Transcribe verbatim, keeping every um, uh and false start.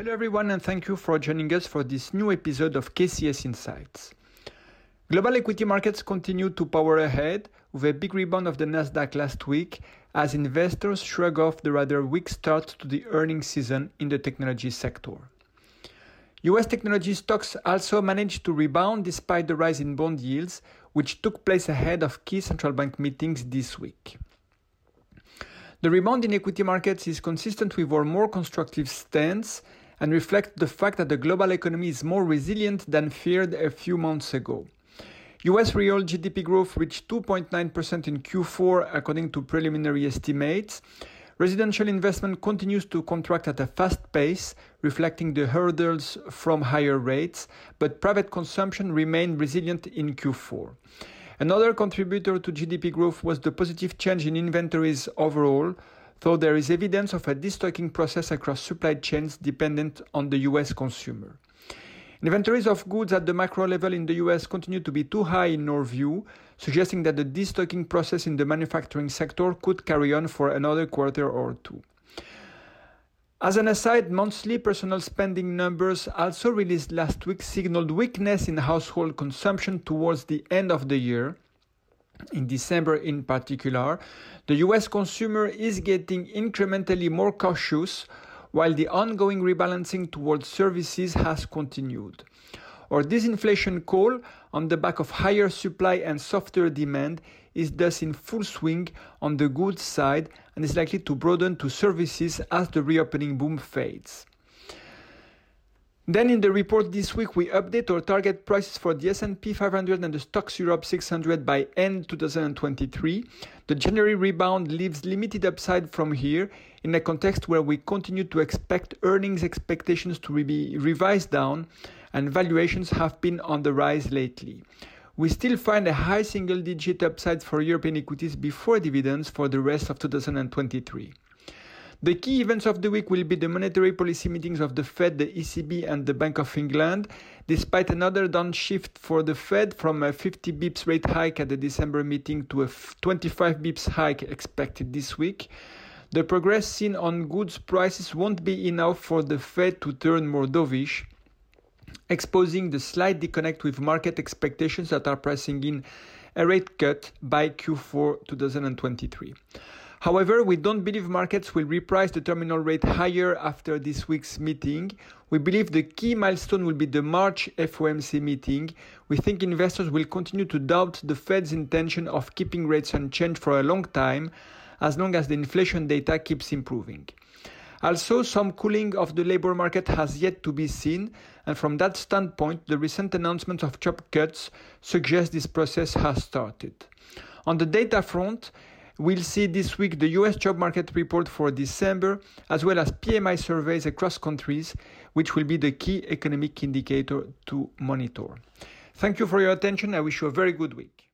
Hello everyone, and thank you for joining us for this new episode of K C S Insights. Global equity markets continue to power ahead with a big rebound of the Nasdaq last week as investors shrug off the rather weak start to the earnings season in the technology sector. U S technology stocks also managed to rebound despite the rise in bond yields, which took place ahead of key central bank meetings this week. The rebound in equity markets is consistent with our more constructive stance and reflect the fact that the global economy is more resilient than feared a few months ago. U S real G D P growth reached two point nine percent in Q four according to preliminary estimates. Residential investment continues to contract at a fast pace, reflecting the hurdles from higher rates, but private consumption remained resilient in Q four. Another contributor to G D P growth was the positive change in inventories overall, though there is evidence of a destocking process across supply chains dependent on the U S consumer. Inventories of goods at the macro level in the U S continue to be too high in our view, suggesting that the destocking process in the manufacturing sector could carry on for another quarter or two. As an aside, monthly personal spending numbers also released last week signaled weakness in household consumption towards the end of the year. In December in particular, the U S consumer is getting incrementally more cautious, while the ongoing rebalancing towards services has continued. Our disinflation call, on the back of higher supply and softer demand, is thus in full swing on the goods side and is likely to broaden to services as the reopening boom fades. Then in the report this week, we update our target prices for the S and P five hundred and the Stoxx Europe six hundred by end twenty twenty-three. The January rebound leaves limited upside from here in a context where we continue to expect earnings expectations to be revised down and valuations have been on the rise lately. We still find a high single-digit upside for European equities before dividends for the rest of two thousand twenty-three. The key events of the week will be the monetary policy meetings of the Fed, the E C B and the Bank of England. Despite another downshift for the Fed from a fifty basis points rate hike at the December meeting to a twenty-five basis points hike expected this week, the progress seen on goods prices won't be enough for the Fed to turn more dovish, exposing the slight disconnect with market expectations that are pricing in a rate cut by Q four twenty twenty-three. However, we don't believe markets will reprice the terminal rate higher after this week's meeting. We believe the key milestone will be the March F O M C meeting. We think investors will continue to doubt the Fed's intention of keeping rates unchanged for a long time, as long as the inflation data keeps improving. Also, some cooling of the labor market has yet to be seen, and from that standpoint, the recent announcements of job cuts suggest this process has started. On the data front, we'll see this week the U S job market report for December, as well as P M I surveys across countries, which will be the key economic indicator to monitor. Thank you for your attention. I wish you a very good week.